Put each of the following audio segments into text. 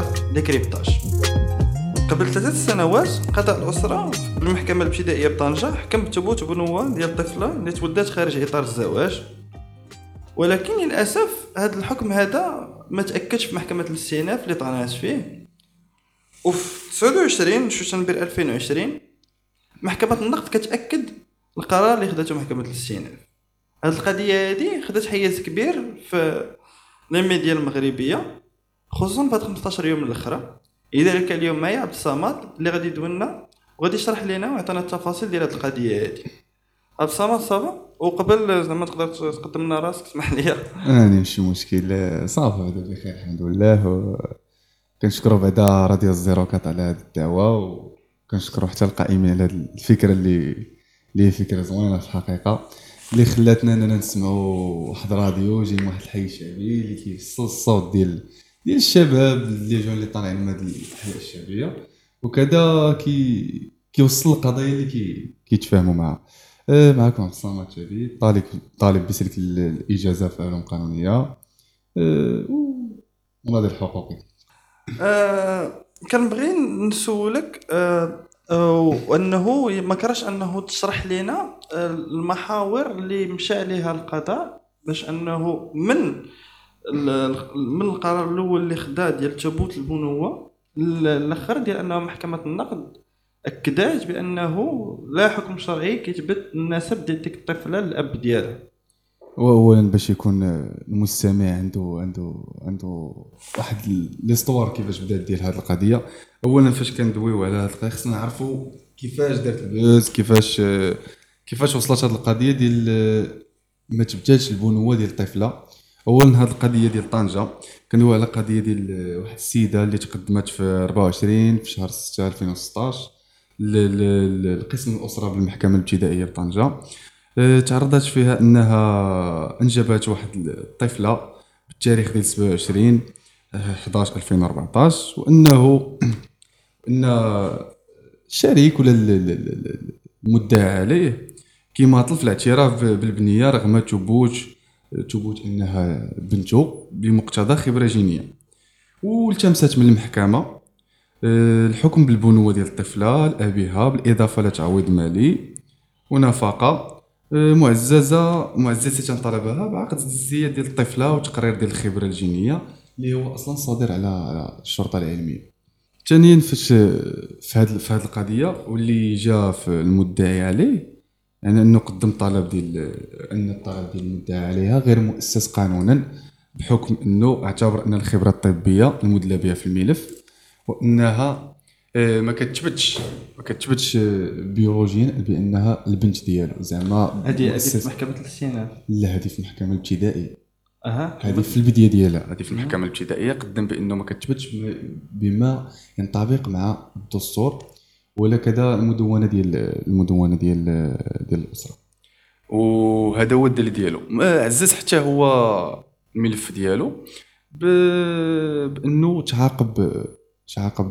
بودكاست ديكريبتاج. قبل 3 سنوات قضاء الأسرة بالمحكمة الابتدائية بطنجة حكم بثبوت بنوة ديال طفلة اللي تولدت خارج إطار الزواج، ولكن للأسف هذا الحكم هذا ما تأكدش في محكمة الاستئناف اللي طعنات فيه. وفي 29 شتنبر 2020 محكمة النقد كتأكد القرار اللي خدته محكمة الاستئناف. هاد القضية هادي خدت حيز كبير في الميديا المغربية، خصوصا بعد 15 يوم الأخرى. لذلك اليوم معايا عبد الصمد اللي غادي يدولنا وغادي يشرح لنا ويعطينا التفاصيل ديال هاد القضية هادي. عبد الصمد صافا، وقبل زعما تقدر تقدم لنا راسك؟ اسمح لي. ماشي مشكل، صافا هذا بخير الحمد لله. كنشكروا بعدا راديو الزيروكات على هاد الدعوة، وكنشكروا حتى القائمين على هاد الفكرة اللي فكرة زوينة في الحقيقة، اللي خلاتنا اننا نسمعوا واحد راديو جاي من واحد الحي شعبي اللي كيوصل الصوت ديال الشباب اللي جايين اللي طالعين من هاد الحياه الشعبيه، وكذا كيوصل القضايا اللي كيتفاهموا معها. معكم عبد الصمد شديد، طالب بسلك الاجازه في علوم قانونيه ومناضل حقوقي. كنبغي نسولك وأنه ما كرهش أنه تشرح لنا المحاور اللي مشى عليها القضاء، باش أنه من القرار الأول اللي خدا ديال تبوت البنوة الآخر ديال أنه محكمة النقد أكدت بأنه لا حكم شرعي كيثبت النسب ديال ديك الطفلة للأب ديالها. وأولا باش يكون المستمع عنده واحد الاسطوار كيفاش بدات ديال هذه القضيه. اولا فاش كندويو على هذه القضيه خصنا نعرفوا كيفاش دارت البيوز، كيفاش وصلت هذه القضيه ديال ما تبداتش البنوه ديال الطفله. اولا هذه القضيه ديال طنجه كندويو على قضيه ديال واحد السيده اللي تقدمت في 24 في شهر 6 2016 للقسم الاسره بالمحكمه الابتدائيه بطنجه. تعرضت فيها انها انجبت واحد الطفله بالتاريخ ديال 27/11/2014، وانه الشريك ولا المدعى عليه كيماطل في الاعتراف بالبنيه رغم ثبوت انها بنته بمقتضى خبره جينيه، والتمست من المحكمه الحكم بالبنوه ديال الطفله لابيها بالاضافه لتعويض مالي ونفقه معززة تنطلبها بعقد الزيادة ديال الطفلة وتقرير ديال الخبرة الجينية اللي هو أصلا صادر على الشرطة العلمية. ثانيا في هذه القضية واللي جاء في المدعي عليه، يعني أنه قدم طلب أن الطلب ديال المدعي عليها غير مؤسس قانونا، بحكم أنه اعتبر أن الخبرة الطبية المدلى بها في الملف وأنها ما كتثبتش بيولوجيا بانها البنت ديالو. زعما هذه في محكمه الاستئناف، لا هذه في المحكمه الابتدائيه. هذه في البدايه ديالها، هذه في المحكمه الابتدائيه قدم بانه ما كتثبتش بما ينطبق مع الدستور ولا كذا المدونه ديال الاسره، وهذا هو الدليل ديالو. عزز حتى هو الملف ديالو بانه تعاقب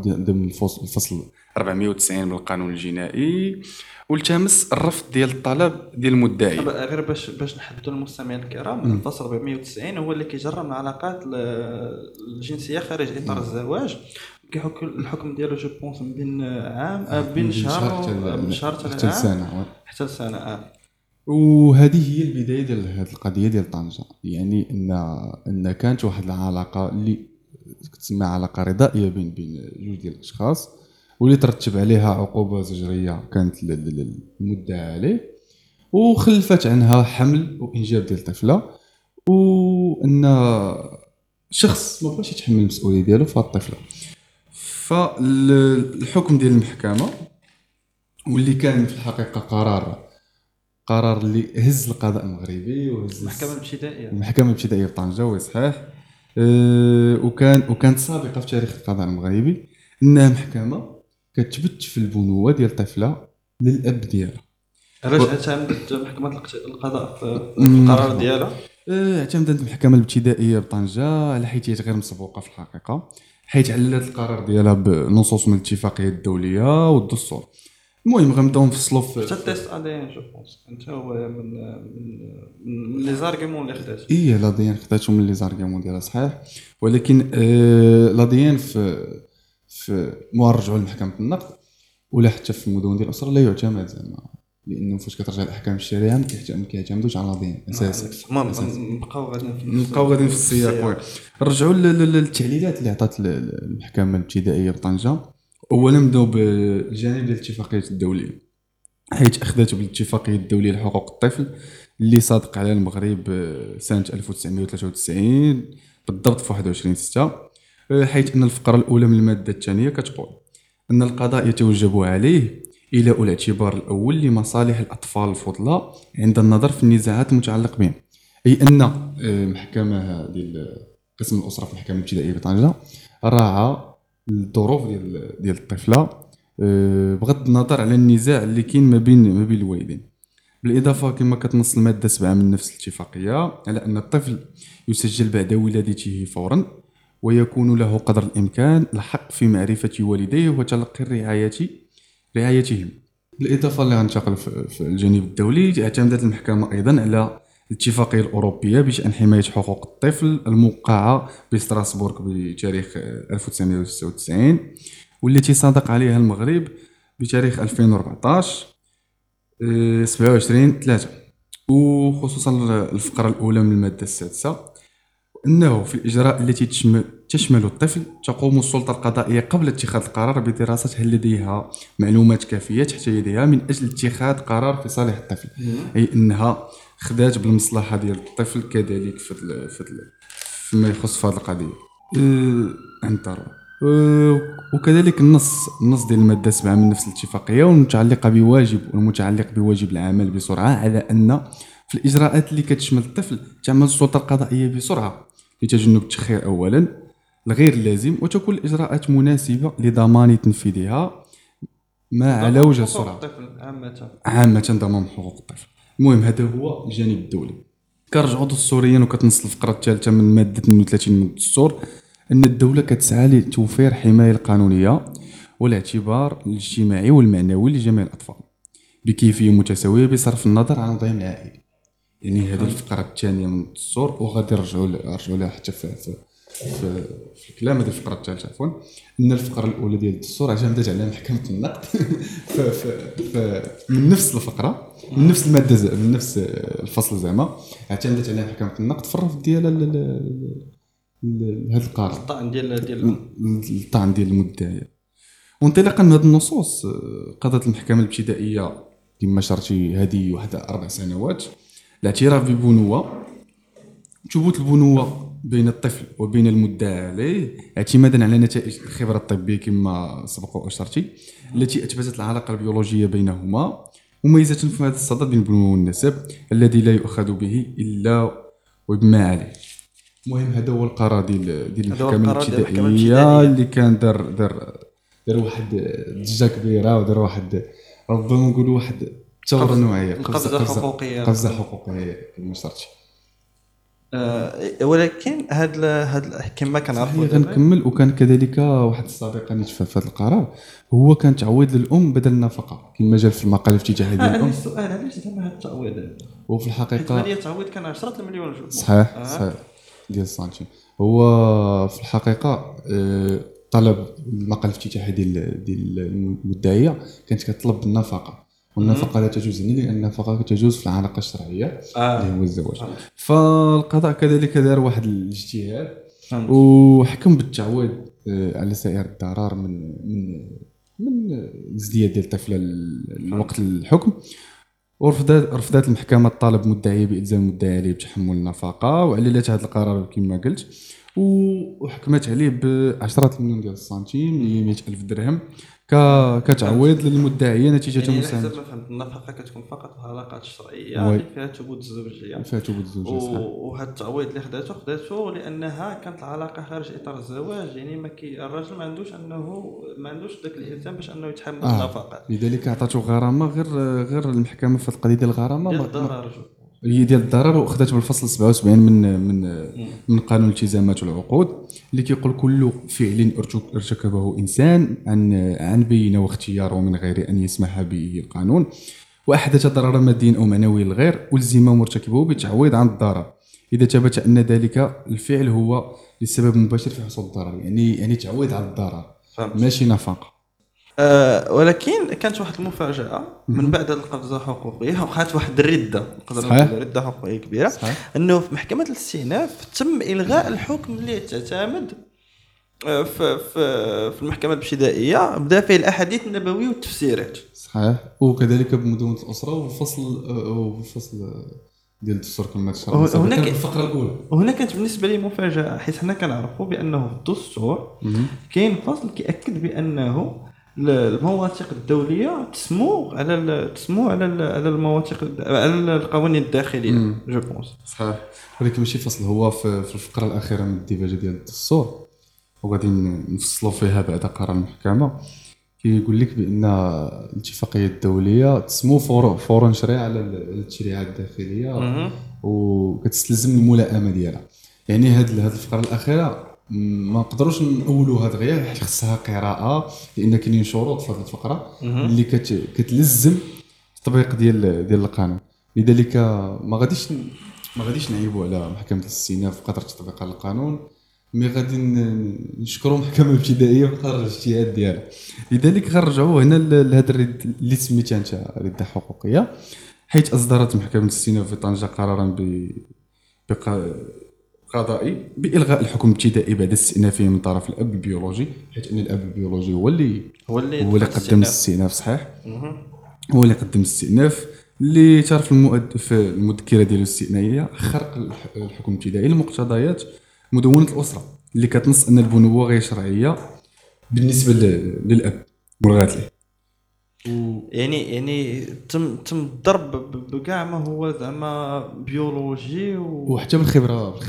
ضمن الفصل 490 من القانون الجنائي، والتمس الرفض ديال الطلب ديال المدعي. غير باش نحددوا المستمعين الكرام، الفصل 490 هو اللي كيجرم العلاقات الجنسيه خارج اطار الزواج، كيحكم الحكم ديالو جو بونس بين شهر حتى سنه وهذه هي البدايه ديال هذه القضيه ديال طنجه. يعني ان كانت واحد العلاقه اللي كتسمى علاقه رضائيه بين جوج ديال الاشخاص، واللي ترتب عليها عقوبه زجريه كانت المدعى عليه، وخلفت عنها حمل وانجاب ديال الطفله، وان شخص ما بغاش يتحمل المسؤوليه ديالو في الطفله. فالحكم ديال المحكمه واللي كان في الحقيقه قرار اللي هز القضاء المغربي وهز المحكمه الابتدائيه بطنجه، وصحيح وكانت سابقه في تاريخ القضاء المغربي انها محكمه كتثبت في البنوه ديال الطفله للاب ديالها. علاش اعتمدت محكمه القضاء في القرار ديالها؟ اعتمدت المحكمه الابتدائيه بطنجه على حيث غير مسبوقه في الحقيقه، حيث عللت القرار ديالها بنصوص من الاتفاقيه الدوليه والدستور. المهم غنبداو نفصلوا في حتى التيست ادي ان جو بونس انت هو من لي زارغيمون اللي خدات اي لا ديان خداتو من لي زارغيمون ديالها صحيح ولكن لا ديان في مرجعوا لمحكمه النقد ولا حتى في المدن ديال الاسره لا يعتمد زعما لانه فاش كترجع الاحكام الشرعيه ما كيعتمدوش على لا ديان اساسا نبقاو غاديين في السياق نرجعوا للتعليلات اللي عطات المحكمه الابتدائيه بطنجه. اولا نبداو بالجانب ديال الاتفاقيه الدوليه حيت اخذته بالاتفاقيه الدوليه لحقوق الطفل اللي صادق على المغرب سنه 1993 بالضبط في 21/6 حيث ان الفقره الاولى من الماده الثانيه كتقول ان القضاء يتوجب عليه الى اولى الاعتبار الاول لمصالح الاطفال الفضلاء عند النظر في النزاعات المتعلق بهم. اي ان المحكمه ديال قسم الاسره في المحكمه الابتدائيه بطنجه راعى الظروف ديال الطفله بغض النظر على النزاع اللي كاين ما بين الوالدين. بالاضافه كما كتنص الماده 7 من نفس الاتفاقيه على ان الطفل يسجل بعد ولادته فورا ويكون له قدر الامكان الحق في معرفه والديه وتلقي رعايتهم. بالاضافه اللي غننتقل في الجانب الدولي اعتمدت المحكمه ايضا على الاتفاقيه الاوروبيه بشان حمايه حقوق الطفل الموقعه بستراسبورغ بتاريخ 1996 والتي صادق عليها المغرب بتاريخ 2014 27/3 وخصوصا الفقره الاولى من الماده 6 انه في الاجراءات التي تشمل الطفل تقوم السلطه القضائيه قبل اتخاذ القرار بدراسه هل لديها معلومات كافيه تحت يدها من اجل اتخاذ قرار في صالح الطفل. اي انها خدات بالمصلحه ديال الطفل كذلك فيما يخص في هذه القضيه وكذلك النص ديال الماده 7 من نفس الاتفاقيه والمتعلق بواجب العمل بسرعه على ان في الاجراءات اللي كتشمل الطفل تعمل السلطه القضائيه بسرعه لتجنب التاخير اولا الغير اللازم وتكون الاجراءات مناسبه لضمان تنفيذها ما على وجه السرعه عامه ضمان حقوق الطفل. المهم هذا هو الجانب الدولي. كنرجعوا للسوريين وكتنص الفقره الثالثه من ماده 32 من الدستور ان الدوله كتسعى لتوفير حمايه القانونيه والاعتبار الاجتماعي والمعنوي لجميع الاطفال بكيفيه متساويه بصرف النظر عن وضعهم العائلي. يعني هذه الفقره الثانيه من الدستور وغادي نرجعوا لها حتى في الكلام. هذه الفقره الثالثه عفوا ان الفقره الاولى ديال الدستور اعتمدت على محكمه النقد من نفس الفقره من نفس الماده من نفس الفصل زعما اعتمدت على محكمه النقد في الرفض ديال هذا القرار الطعن ديال المدعي. وانطلاقا من هذه النصوص قضت المحكمه الابتدائيه كما شرتي هذه واحد 4 سنوات الاعتراف ببنوه ثبوت البنوه بين الطفل وبين المدعى عليه اعتمادا على نتائج الخبره الطبيه كما سبق واشرتي التي اثبتت العلاقه البيولوجيه بينهما مميزه في هذا الصدد بين البنوه والنسب الذي لا يؤخذ به الا وبما عليه. المهم هذا هو القرار ديال المحكمه الابتدائيه اللي كان دار واحد الضجه كبيره ودار واحد ربما نقولوا واحد ثوره نوعيه قفزه حقوقيه كما شرتي ولكن هاد كما كنعرفوا غنكمل. وكان كذلك واحد الصديق نتفا في هذا القرار هو كان تعويض للام بدل النفقه كما جا في المقاله الاتجاهيه ديال الام. السؤال علاش تم هذا التعويض وفي الحقيقه هذا التعويض كان 10 مليون جوج صحيح ديال السنتيم. هو في الحقيقه طلب المقاله الافتتاحيه ديال المدعيه كانت كتطلب النفقه والنفقه لا تجوز هنا لان النفقه تجوز في العلاقه الشرعيه اللي هو الزواج. فالقضاء كذلك دار واحد الاجتهاد وحكم بالتعويض على سائر الضرر من الازدياد ديال الطفله الوقت الحكم. ورفضت المحكمه الطالب مدعي بإلزام المدعي عليه بتحمل النفقه وعللت هذا القرار كما قلت وحكمت عليه ب10 مليون ديال السنتيم 100,000 درهم كتعويض للمدعيه نتيجه مساهمه. حسب ما فهمت النفقه كتكون فقط العلاقات الشرعيه اللي فيها ثبوت الزوجيه وهذا التعويض اللي خداته لانها كانت العلاقه خارج اطار الزواج يعني الراجل ما عندوش داك الالتزام باش انه يتحمل النفقه لذلك عطاته غرامه غير المحكمه في القضيه ديال الغرامه هي ديال الضرر وخدات بالفصل 77 من قانون الالتزامات والعقود اللي كيقول كل فعل ارتكبه انسان عن بينه واختياره من غير ان يسمح به القانون واحدث ضررا ماديا او معنويا للغير الزم مرتكبه بالتعويض عن الضرر اذا ثبت ان ذلك الفعل هو للسبب المباشر في حصول الضرر يعني تعويض على الضرر ماشي نفقه. ولكن كانت واحد المفاجأة من بعد القفزة الحقوقية وقعت واحد الردة ردة حقوقية كبيرة صحيح. أنه في محكمة الاستئناف تم إلغاء الحكم اللي تعتمد في المحكمة الابتدائية بدافع الأحاديث النبوية والتفسيرات صحيح وكذلك بمدونة الأسرة وفصل ديال الدستور كما تشرح هناك الفقرة الأولى وهنا كانت بالنسبة لي مفاجأة حيث حنا كنعرفوا بأنه في الدستور كاين فصل كيأكد بأنه المواثيق الدوليه تسمو على المواثيق على القوانين الداخليه جو بونس صحيح ولكن ماشي فصل هو في الفقره الاخيره من الديباجه ديال الدستور وغادي نفصلوا فيها بعد قرار المحكمه كيقول لك بان الاتفاقيه الدوليه تسمو فورا شرعي على التشريعات الداخليه وكتستلزم الملائمه ديالها يعني هذه الفقره الاخيره ما نقدروش نقولوا هذا غير حيت خصها قراءه لان كاينين شروط في هذه الفقره اللي كتلزم التطبيق ديال القانون لذلك ما غاديش نعيبوا على محكمه الاستئناف في قدر تطبيق القانون مي غادي نشكروا المحكمه الابتدائيه في قرار الاجتهاد ديالها لذلك غنرجعوا هنا لهذا اللي سميتها انت رده حقوقيه حيث اصدرت محكمه الاستئناف في طنجه قرارا قضائي بإلغاء الحكم الابتدائي بعد استئنافه من طرف الأب البيولوجي حيث أن الأب البيولوجي هو اللي قدم الاستئناف صحيح هو اللي قدم الاستئناف اللي تعرف المذكرة ديالو الاستئنافية خرق الحكم الابتدائي لمقتضيات مدونة الأسرة اللي كتنص أن البنوة غير شرعية بالنسبة للأب ملغات له يعني تم الضرب بكاع ما هو زعما بيولوجي وحتى بالخبره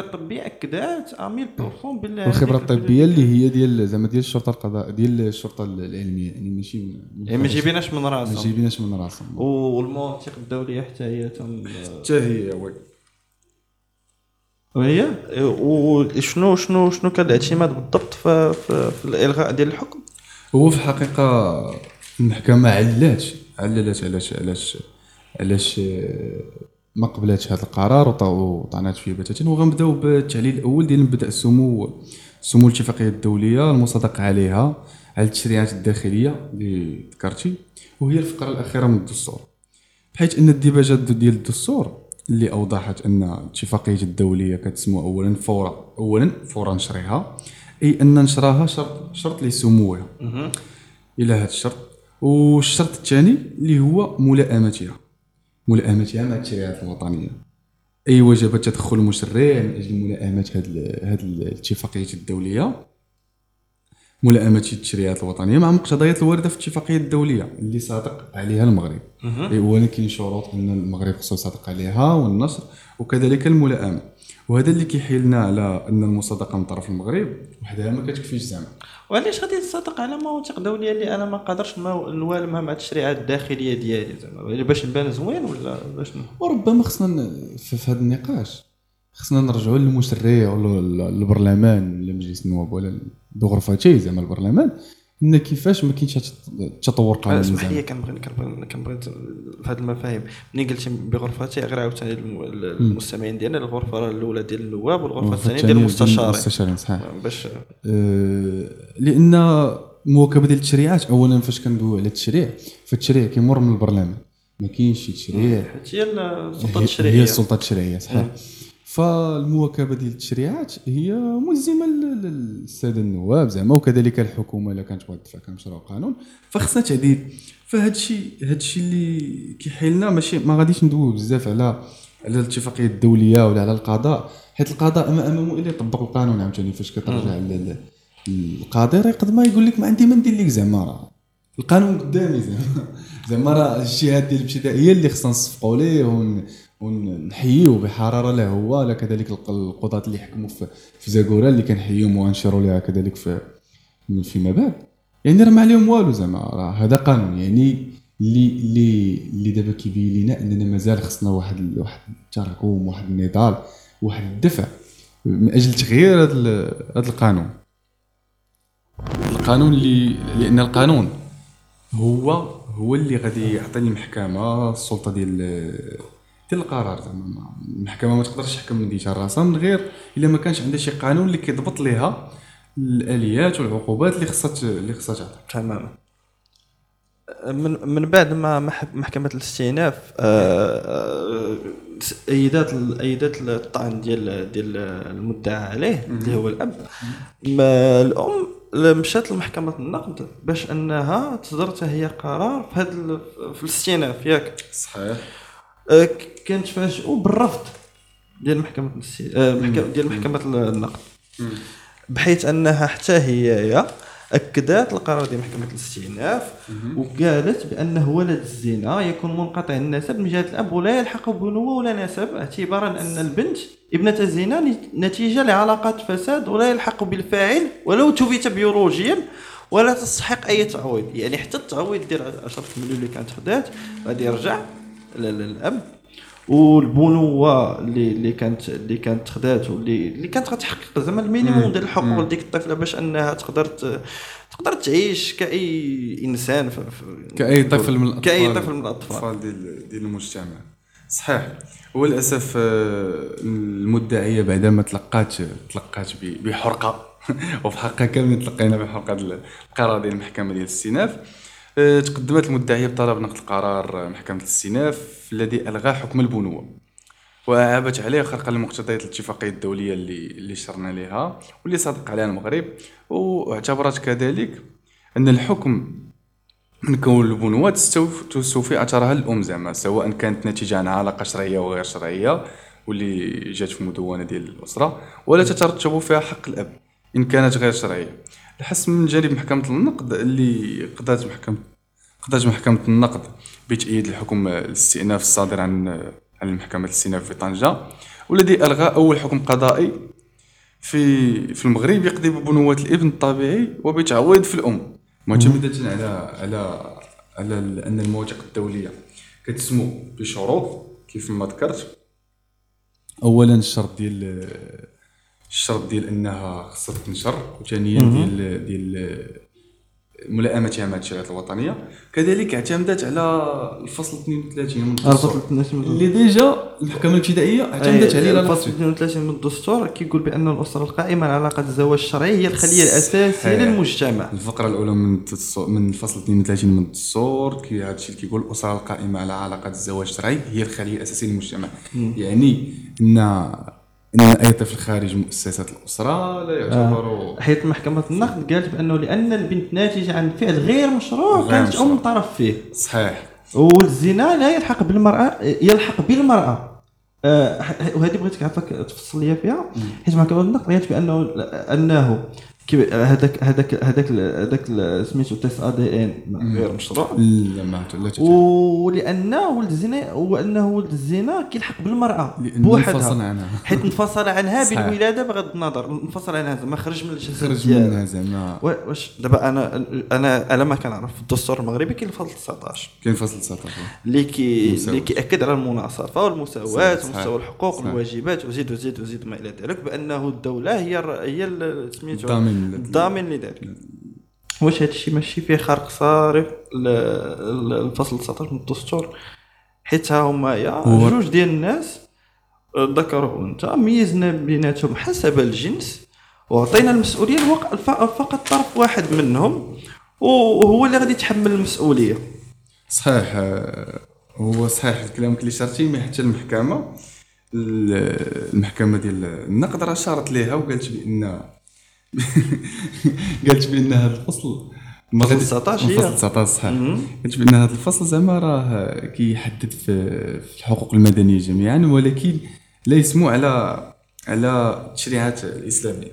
الطبيه اكدت 100% بالله الخبره الطبيه اللي هي ديال الشرطه القضاء ديال الشرطه العلميه يعني ماشي ما جايبيناش من راسه والمواثيق الدوليه حتى هي وهي شنو كان الاعتماد بالضبط في الالغاء ديال الحكم هو في الحقيقه المحكمه علاش ما قبلاتش هذا القرار وطعنات فيه بتاتا وغنبداو بالتعليل الاول ديال مبدا سمو الاتفاقيه الدوليه المصادق عليها على التشريعات الداخليه اللي ذكرتي وهي الفقره الاخيره من الدستور بحيث ان الديباجه ديال الدستور اللي اوضحت ان الاتفاقيه الدوليه كتسمو اولا فورا نشريها اي ان نشرها شرط لسموها الى هذا الشرط والشرط الثاني اللي هو ملائمتها مع التشريعات الوطنيه اي وجب تدخل المشرع من اجل ملائمه هذه الاتفاقيه الدوليه ملائمه التشريعات الوطنيه مع مقتضيات الوارده في الاتفاقيه الدوليه اللي صادق عليها المغرب ولكن كاين شروط ان المغرب خصو يصادق عليها والنشر وكذلك الملائمه وهذا اللي كيحيلنا على ان المصادقه من طرف المغرب وحدها ما كتكفيش زعما وعلاش غادي تصادق على مواثيق دوليه اللي انا ما قادرش نوالمها مع التشريعات الداخليه ديالي زعما باش نبان زوين ولا باش وربما خصنا في هذا النقاش خصنا نرجعوا للمشرع ولا البرلمان ولا مجلس النواب ولا الغرفه زعما البرلمان ان كيفاش ما كاينش تطور قانوني زعما صحيح كنبغي في هذه المفاهيم ملي قلت بغرفتي غير عاوتاني المستمعين ديالنا الغرفه الاولى ديال النواب والغرفه الثانيه ديال المستشارين صحيح باش لان مواكبه ديال التشريعات اولا فاش كندويو على التشريع فالتشريع كيمر من البرلمان ما كاينش شي تشريع حتى هي السلطه التشريعيه صحيح فالمواكبه ديال التشريعات هي ملزمه للساده النواب زعما وكذلك الحكومه الا كانت بغات تدفع كنشرع قانون فخصنا تعديل فهادشي اللي كيحيلنا ماشي ما غاديش ندويو بزاف على الاتفاقيه الدوليه ولا على القضاء حيت القضاء ما امامه الا يطبق القانون عاوتاني فاش كترجع للقاضي راه قد ما يقول لك ما عندي ما ندير لك زعما راه القانون قدامي زعما راه الجهات ديال الابتدائيه اللي خصنا نصفقوا ليه ونحييو بحراره له هو لا كذلك القضاة اللي حكموا في زاكورا اللي كنحييهم وانشروا لها كذلك فيما بعد يعني راه ما عليهم والو زعما راه هذا قانون يعني اللي دابا كيبين لينا اننا مازال خصنا واحد التراكم، واحد النضال، واحد الدفع من اجل تغيير هذا القانون اللي، لان القانون هو اللي غادي يعطي المحكمه السلطه ديال القرار. زعما المحكمه ما تقدرش تحكم من ديتها راسها من غير الا ما كانش عندها شي قانون اللي كيضبط ليها الاليات والعقوبات اللي خصها تعطي. تماما. من بعد ما محكمه الاستئناف ايدات الطعن ديال المدعى عليه اللي هو الاب، ما الام مشات لمحكمه النقد باش انها تصدر هي قرار في هذا الاستئناف. ياك صحيح. كنتفاجئوا بالرفض ديال محكمه ديال محكمه النقد، بحيث انها حتى هي اكدت القرار ديال محكمه الاستئناف وقالت بانه ولد الزنا يكون منقطع النسب من جهه الاب ولا يلحق بنوه ولا نسب، اعتبارا ان البنت ابنه الزنا نتيجه لعلاقات فساد ولا يلحق بالفاعل ولو توفيت بيولوجيا ولا تستحق اي تعويض. يعني حتى التعويض ديال 10 مليون اللي كانت حدات غادي يرجع للاب، والبنوه اللي كانت خدات واللي كانت غتحقق زعما المينيموم ديال الحقوق ديك الطفله باش انها تقدر تعيش كاي انسان كاي طفل من الاطفال ديال المجتمع. صحيح. وللاسف المدعيه بعد ما تلقات بحرقه وفي حقها كامل تلقينا بحرقه القرار ديال المحكمه ديال الاستئناف. تقدمت المدعية بطلب نقض قرار محكمة الاستئناف الذي ألغى حكم البنوة وأعابت عليه خرقا لمقتضيات الاتفاقية الدولية اللي شرنا لها واللي صادق عليها المغرب، واعتبرت كذلك أن الحكم من كون البنوة تستوفي أثرها الأم، زعما سواء كانت نتيجة عن علاقة شرعية وغير شرعية واللي جات في مدونة ديال الأسرة ولا تترتب فيها حق الأب إن كانت غير شرعية. الحسم من جانب محكمة النقد اللي قضت محكمة النقد بتأييد الحكم الاستئناف الصادر عن محكمة الاستئناف في طنجة، والذي ألغى أول حكم قضائي في المغرب يقضي ببنوة الابن الطبيعي وبتعويض في الأم، معتمدة على أن المواثيق الدولية كتسمو بشروط كيف ما ذكرت. أولا الشرط ديال انها خصها تنشر، وثانيا ديال ملائمتها مع الشريعه الوطنيه. كذلك اعتمدت على الفصل 32 من الدستور اللي ديجا المحكمه الابتدائيه اعتمدت عليه. الفصل 32 من الدستور كيقول بان الاسره القائمه على علاقه الزواج الشرعي هي الخليه الاساسيه للمجتمع. الفقره الاولى من الفصل 32 من الدستور هذا الشيء كيقول الاسره القائمه على علاقه الزواج الشرعي هي الخليه الاساسيه للمجتمع. يعني ان اي طفل خارج مؤسسات الاسره لا يعتبروا، حيث محكمه النقد قالت بانه لان البنت ناتجه عن فعل غير مشروع كانت ام طرف فيه. صحيح. والزنا لا يلحق بالمراه وهذه بغيتك عفاك تفصل لي فيها، حيث محكمه النقد قالت بانه هذاك سميتو تيست ا دي ان غير مشروع، ولانه ولد الزنا كيلحق بالمراه بوحدها، حيت انفصل عنها بالولاده بغض النظر، انفصل عنها زعما خرج من الجسد ديالها. زعما واش دابا انا على ما كنعرف في الدستور المغربي كاين الفصل 19 اللي كياكد على المناصفه والمساواه ومستوى الحقوق والواجبات وزيد ما الى ذلك، بانه الدوله هي سميتو ضامن لذلك. واش هذا الشيء ماشي فيه خرق صارف الفصل 19 من الدستور؟ حيت ها هما جوج ديال الناس ذكر وانثى ميزنا بيناتهم حسب الجنس وعطينا المسؤوليه فقط طرف واحد منهم وهو اللي غادي يتحمل المسؤوليه. صحيح. هو صحيح الكلام اللي شرتي، ما حتى المحكمه ديال النقد راه شارت ليها وقالت بان هذا الفصل 19 قلت بان هذا الفصل زعما راه كيحدد في الحقوق المدنيه جميعا، ولكن لا يسمو على التشريعات الاسلاميه،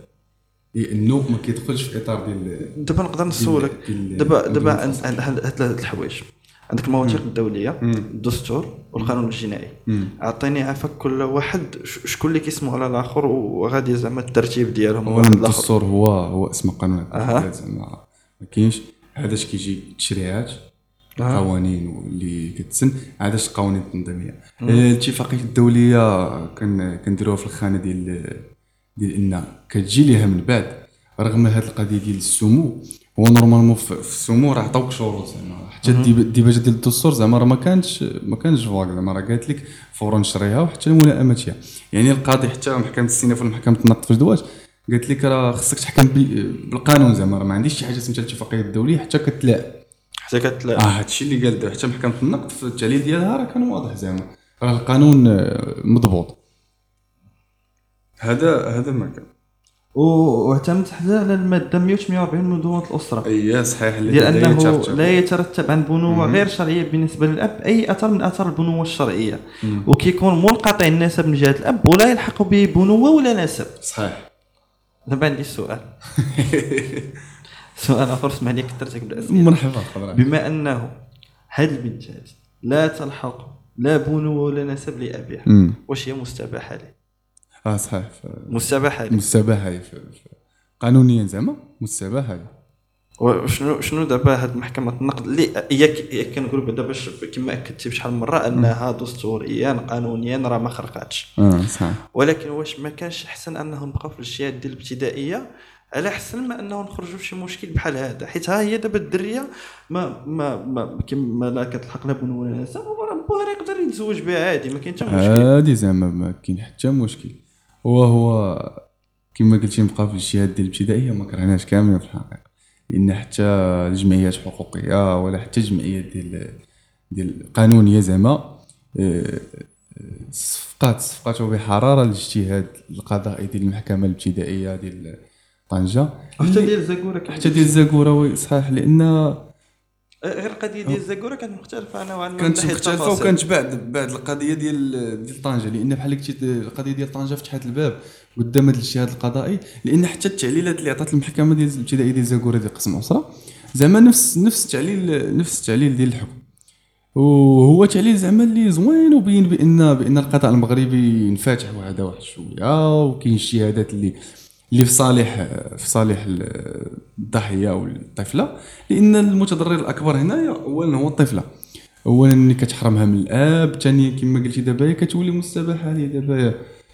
لانه ما كيدخلش في اطار ديال. دابا نقدر نسولك دابا هاد الحوايج عندك المواثيق الدوليه، الدستور والقانون الجنائي. اعطيني عفاك كل واحد شكون اللي كيسمو على الاخر وغادي زعما الترتيب ديالهم. الدستور هو اسم قانون، زعما ما كاينش هذاش كيجي التشريعات القوانين اللي كتسن عاداش القوانين التنظيميه. الاتفاقيه الدوليه كنديروها في الخانه ديال الانام كتجي ليها من بعد. رغم هذه القضيه ديال السمو هو نورمالمون في السمو راه عطاوك شروط زعما حتى الديباجه ديال الدستور زعما راه ما كانش فواك زعما راه قالت لك فورا شريها وحتى الملائمه فيها. يعني القاضي حتى محكمه الاستئناف والمحكمه النقض في الزواج قالت لك راه خصك تحكم بالقانون زعما ما عنديش شي حاجه سميتها الاتفاقيه الدوليه حتى كتلاعب هادشي اللي قال حتى محكمه النقض في التعليل ديالها راه كان واضح زعما راه القانون مضبوط. هذا ما كان واعتمد حتى على الماده 148 من منظومه الاسره. اي صحيح لانه لا يترتب عن بنوه غير شرعيه بالنسبه للاب اي اثر من اثار البنوه الشرعيه وكيكون منقطع النسب من جهه الاب ولا يلحق به بنوه ولا نسب. صحيح. دابا عندي سؤال اخر اسمح لي كثرتك بالاسئله. مرحبا. بما انه هذه البنت لا تلحق لا بنوه ولا نسب لابيها واش هي مستباحه ليه؟ صحيح مستباحه قانونيا زعما مستباحه. شنو دابا هاد محكمه النقد اللي هي كنقول بعدا باش كما اكدتي بشحال مره انها دستوريا قانونيا راه ما خرقاتش. صحيح. ولكن واش ما كانش احسن انهم بقاو في الاشياء ديال الابتدائيه على حسن ما انه نخرجوا في شي مشكل بحال هذا؟ حيت ها هي دابا الدريه ما كما لا كتلحق لا بنوه ولا نسب راه يقدر يتزوج بها عادي ما كاين حتى مشكل. عادي زعما ما كاين حتى مشكل. وهو كما قلتي نبقى في الشهادة ديال الابتدائيه ما كرهناش كاملين في الحقيقه لان حتى الجمعيات الحقوقيه ولا حتى الجمعيات ديال القانونيه زعما صفقاتوا بحراره الاجتهاد القضائي ديال المحكمه الابتدائيه ديال طنجه حتى ديال الزاكوره. صحيح. لان غير القضيه ديال الزاكوره كانت مختلفه انا وعن كانت مختلفه وكانت بعد القضيه ديال طنجه لان بحال كنت القضيه ديال طنجه فتحت الباب قدام هذا الاجتهاد القضائي لان حتى التعليلات اللي عطات المحكمه ديال الابتدائيه ديال الزاكوره ديال قسم اسره زعما نفس التعليل ديال الحكم وهو تعليل زعما اللي زوين وبين بان القضاء المغربي انفتح وهذا واحد شويه وكاين الشهادات اللي في صالح الضحيه او الطفله لان المتضرر الاكبر هنايا اولا هو الطفله. اولا ملي كتحرمها من الاب ثانيا كما قلتي دابا كتولي مستباحه عليه دابا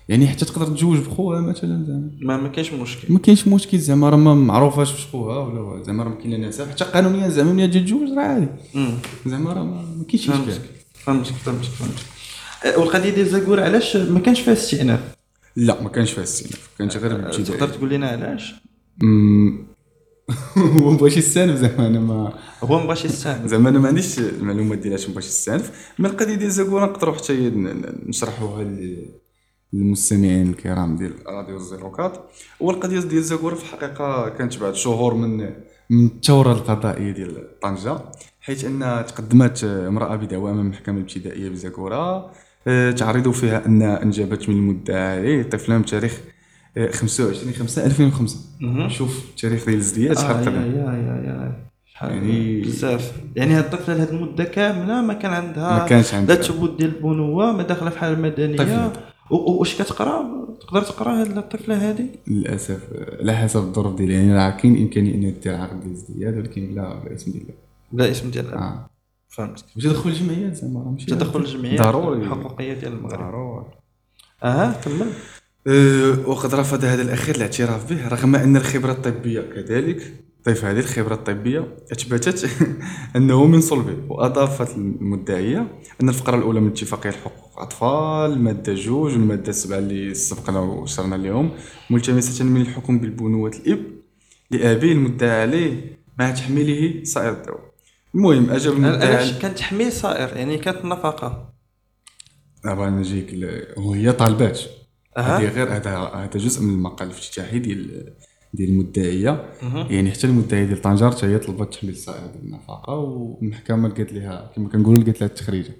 يعني حتى تقدر تتزوج بخوها مثلا زعما ما كاينش مشكل زعما راه ما معروفاش واش خوها ولا زعما راه ما كاين لا نسب حتى قانونيا زعما ملي تتزوج راه عادي زعما راه ما كاينش مشكل. فهمت والقضيه ديال الزاكور علاش ما كانش فيها استئناف؟ لا ما كانش فيها استئناف كانت غير بالابتدائي. تقدر تقول لنا علاش؟ هو مبغاش يستانف زعما انا ما هو مبغاش يستانف زعما انا ما عنديش المعلومات ديالاش مبغاش يستانف. من القضيه ديال الزاكوره نقدروا حتى نشرحوها للمستمعين الكرام ديال راديو 04. والقضيه ديال الزاكوره في الحقيقه كانت بعد شهور من الثوره القضائيه ديال طنجه حيث ان تقدمت امراه بدعوى امام المحكمه الابتدائيه بالزاكوره تعرضوا فيها أن أنجبت من المدعي طفلة بتاريخ 25/5/2005. شوف تاريخ ديال الزديات شحال يعني بزاف يعني هاد الطفلة لهاد المدة كاملة ما كانش عندها لا ثبوت ديال البنوة ما داخلة في حالة مدنية. واش كتقرا؟ تقدر تقرا هاد الطفلة هذه؟ للأسف على حسب الظروف ديالها يعني راه كاين إمكانية أنها دير عقد ديال الزديات ولكن بلا اسم ديالها. فهمت. تدخل الجمعيات زعما راه ماشي تدخل الجمعيات ضروري الحقوقيه ديال المغرب ضروري. كمل. وقد رفض هذا الاخير الاعتراف به رغم ان الخبره الطبيه كذلك طيف هذه الخبره الطبيه اثبتت انه من صلبه. واضافت المدعيه ان الفقره الاولى من اتفاقيه حقوق الاطفال الماده 2 والماده 7 اللي سبقنا وشرنا اليوم ملتمسه من الحكم بالبنوه الاب لابيه المدعى عليه مع تحميله سائر الدواء. المهم اجل المدعي كانت تحميل صائر يعني كانت نفقه دابا نجيك وهي طالبات هذه غير هذا جزء من المقال الافتتاحي ديال المدعيه يعني حتى المدعيه ديال طنجه حتى هي طلبت تحميل صائر ديال النفقه والمحكمه قالت لها كما كنقولوا قالت لها التخريجه.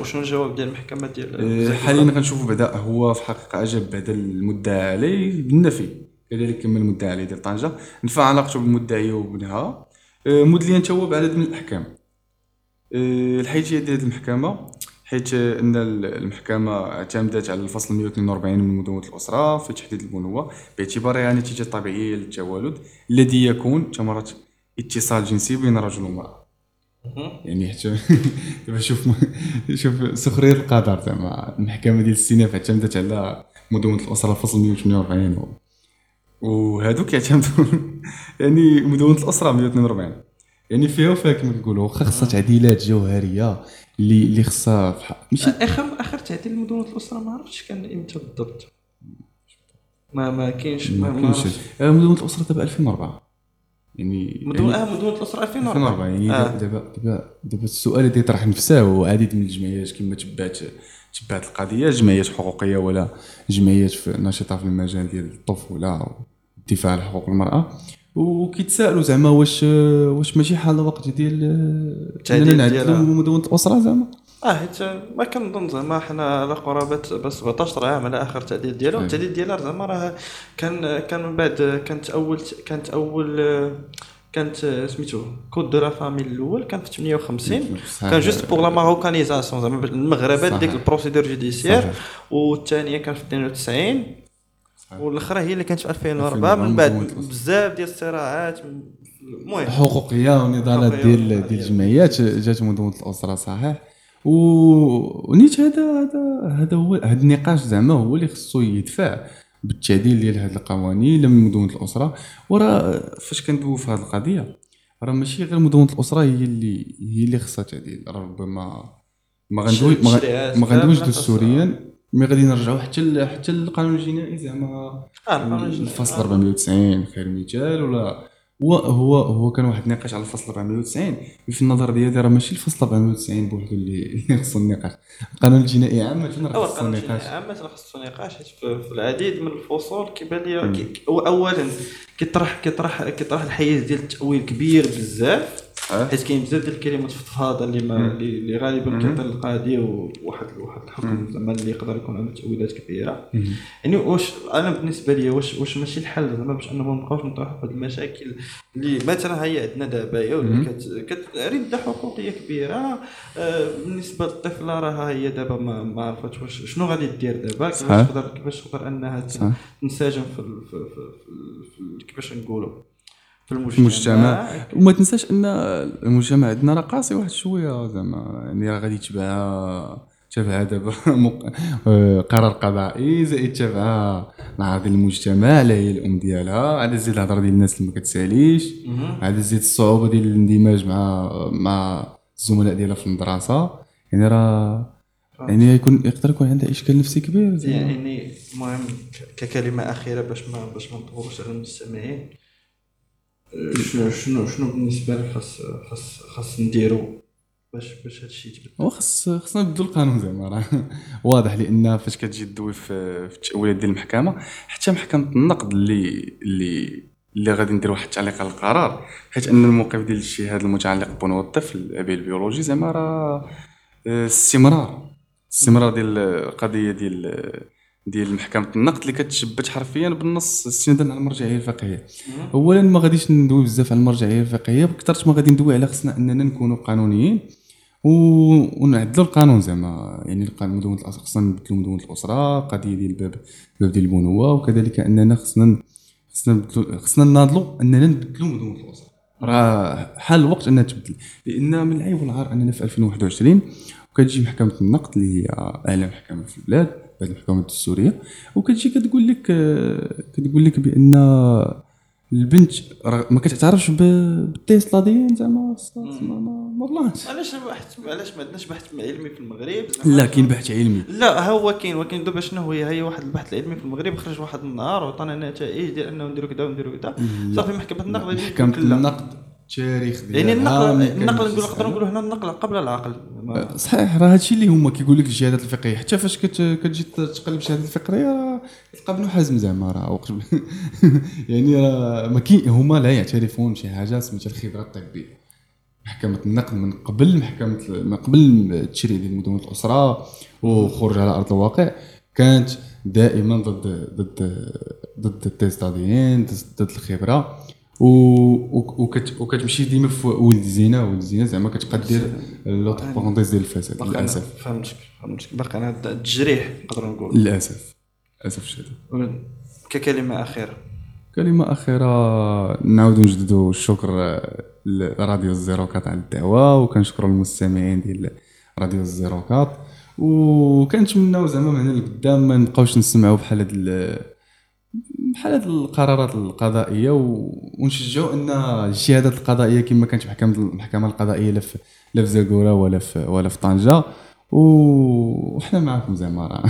وشنو الجواب ديال المحكمه ديال حاليا غنشوفوا بعدا هو في الحقيقه اجاب بعدا المدعي عليه بالنفي كذلك كما المدعي عليه ديال طنجه نفى علاقته بالمدعيه وابنها مدليا تواب عدد من الاحكام. الحيثيه ديال المحكمه حيث ان المحكمه اعتمدت على الفصل 142 من منظومه الاسره في تحديد البنوه باعتبارها نتيجه طبيعيه للتوالد الذي يكون ثمره اتصال جنسي بين رجل وامراه. يعني حتى دابا شوف سخريه القدر زعما المحكمه ديال السيناء اعتمدت على مدونه الاسره فصل 148 وهذوك يعتمدوا يعني مدونه الاسره 142 يعني فيها وفاك ما كنقولوا واخا خاصها تعديلات جوهريه اللي خاصها ماشي اخر تعديل مدونه الاسره ما عرفتش كان امتى بالضبط ما كاينش ما مدونه الاسره دابا 2004 يعني مدونه الاسره 2004 يعني دابا السؤال اللي يطرح نفسه هو عديد من الجمعيات كما تبعت القضيه جمعيات حقوقيه ولا جمعيات ناشطه في المجال ديال الطفوله والدفاع على حقوق المراه وكيتسائلوا زعما واش ماشي حال الوقت ديال اننا نعدلوا مدونه الاسره زعما حيت ما كنظن زعما حنا على قرابه بس 17 عام على اخر تعديل ديالو التعديل ديالها زعما راه كان من بعد كانت سميتو كود دو لا فامي الاول كان في 58 كان جوست بوغ لا ماروكانيزاسيون زعما المغربات ديك البروسيدور جوديسيير والثانيه كانت في 92 والاخرى هي اللي كانت في 2004 من بعد بزاف ديال الصراعات المهم حقوقيه ونضالات ديال الجمعيات جات مدونه الاسره صحيح ونيت هذا هو هذا النقاش زعما هو اللي خصو يدفع بالتعديل ديال هذه القوانين من مدونه الاسره وراه فاش كندويو في هذه القضيه راه ماشي غير مدونه الاسره هي اللي خصها تعديل ربما ما غندويوش السوريين مي غادي نرجعوا حتى للقانون الجنائي زعما الفصل 490 خير مثال ولا هو كان واحد النقاش على الفصل 490 في النظر ديالي راه ماشي الفصل 490 بوحدو اللي خصو النقاش القانون الجنائي عامه خصو النقاش حيت في العديد من الفصول كيبان لي اولا كيطرح الحيز ديال التاويل كبير بزاف حيت كاين بزاف ديال الكلمات فضفاضه اللي غالبا كتلقى هذه واحد الحكم زعما اللي يقدر يكون عنده تاويلات كبيره يعني واش انا بالنسبه لي واش ماشي الحل زعما باش اننا نبقاوش نطرحوا هاد المشاكل اللي مثلا هي عندنا دابا واللي كترد حقوقيه كبيره بالنسبه للطفله راه هي دابا ما عرفات واش شنو غادي دير دابا كيفاش تقدر انها تنسجم في كيفاش نقولوا في المجتمع وما تنساش ان المجتمع عندنا راه قاسي واحد شويه زعما يعني راه غادي يتبع دابا قرار قضائي زائد تبع نعرض المجتمع لا هي الام ديالها على زيد الهضره ديال الناس اللي ما كتساليش على زيد الصعوبه ديال الاندماج مع الزملاء ديالها في المدرسه يعني راه يعني يقدر يكون عنده إشكال نفسي كبير يعني المهم ككلمه اخيره باش ما نطولوش على المستمعين شنو بالنسبه لك خاص نديرو باش هادشي يتبدل خصنا نبدلو القانون زعما راه واضح لان فاش كتجي دوي في التاويلات ديال المحكمه حتى محكمه النقد اللي غادي ندير واحد التعليق على القرار حيت ان الموقف ديال الشهاده المتعلق ببنو الطفل الابي البيولوجي زعما راه استمرار ديال القضيه ديال محكمه النقد اللي كتشبت حرفيا بالنص استنادا على المرجعيه الفقهيه اولا ما غاديش ندوي بزاف على المرجعيه الفقهيه بكثرت ما غادي ندوي على خصنا اننا نكونوا قانونيين ونعدلوا القانون زعما يعني القانون مدونه الاسره خصنا نبدلوا مدونه الاسره قضيه ديال الباب ديال البنوه وكذلك اننا خصنا ناضلوا اننا نبدلوا مدونه الاسره راه حال الوقت انها تبدل لان من العيب والعار اننا في 2021 وكتجي محكمه النقد اللي هي اعلى محكمه في البلاد بعد الحكومه السوريه وكتجي كتقول لك بان البنت ما كتعترفش بالتيست لاديان زعما ما بلانش علاش ما عندناش بحث علمي في المغرب لا كاين بحث علمي لا هو كاين دابا شنو هي واحد البحث العلمي في المغرب خرج واحد النهار وعطانا نتائج ديال انه نديرو كذا ونديرو كذا صافي محكمه النقد تاريخ يعني النقل نقدروا نقولوا هنا النقل قبل العقل صحيح راه هادشي اللي هما كيقول لك الشهادات الفقهيه حتى فاش كتجي تقلب شهاده الفقهيه تلقى بنو حازم زعما راه وقت يعني راه ما كاين هما لا يعترفون بشي حاجه سميتها الخبره الطبيه محكمه النقد من قبل محكمه التشريع ديال مدونه الاسره وخروج على ارض الواقع كانت دائما ضد التيست ديال ضد الخبره وكتمشي ديما في ولد زينه زعما كتقدر لوط بونطيز ديال الفساد للاسف فهمتك باقي انا التجريح نقدر نقول للاسف الشديد ككلمه اخيره نعاودو نجددو الشكر لراديو الزيروكات على الدعوه، وكنشكروا المستمعين ديال راديو الزيروكات، وكنتمناو زعما معنا لقدام ما نبقاوش نسمعوا بحال هاد القرارات القضائيه، ونشجعوا ان الجهات القضائيه كما كانت المحكمه القضائيه لا في زاكوره ولا في طنجه، وحنا معكم زعما.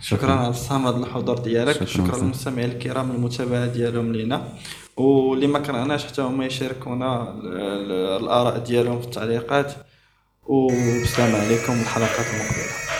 شكرا على الصمد الحضور ديالك، شكرا للمستمعين الكرام المتابعه ديالهم لينا، واللي ما قرأناش حتى هما يشاركونا الاراء ديالهم في التعليقات، والسلام عليكم الحلقات المقبله.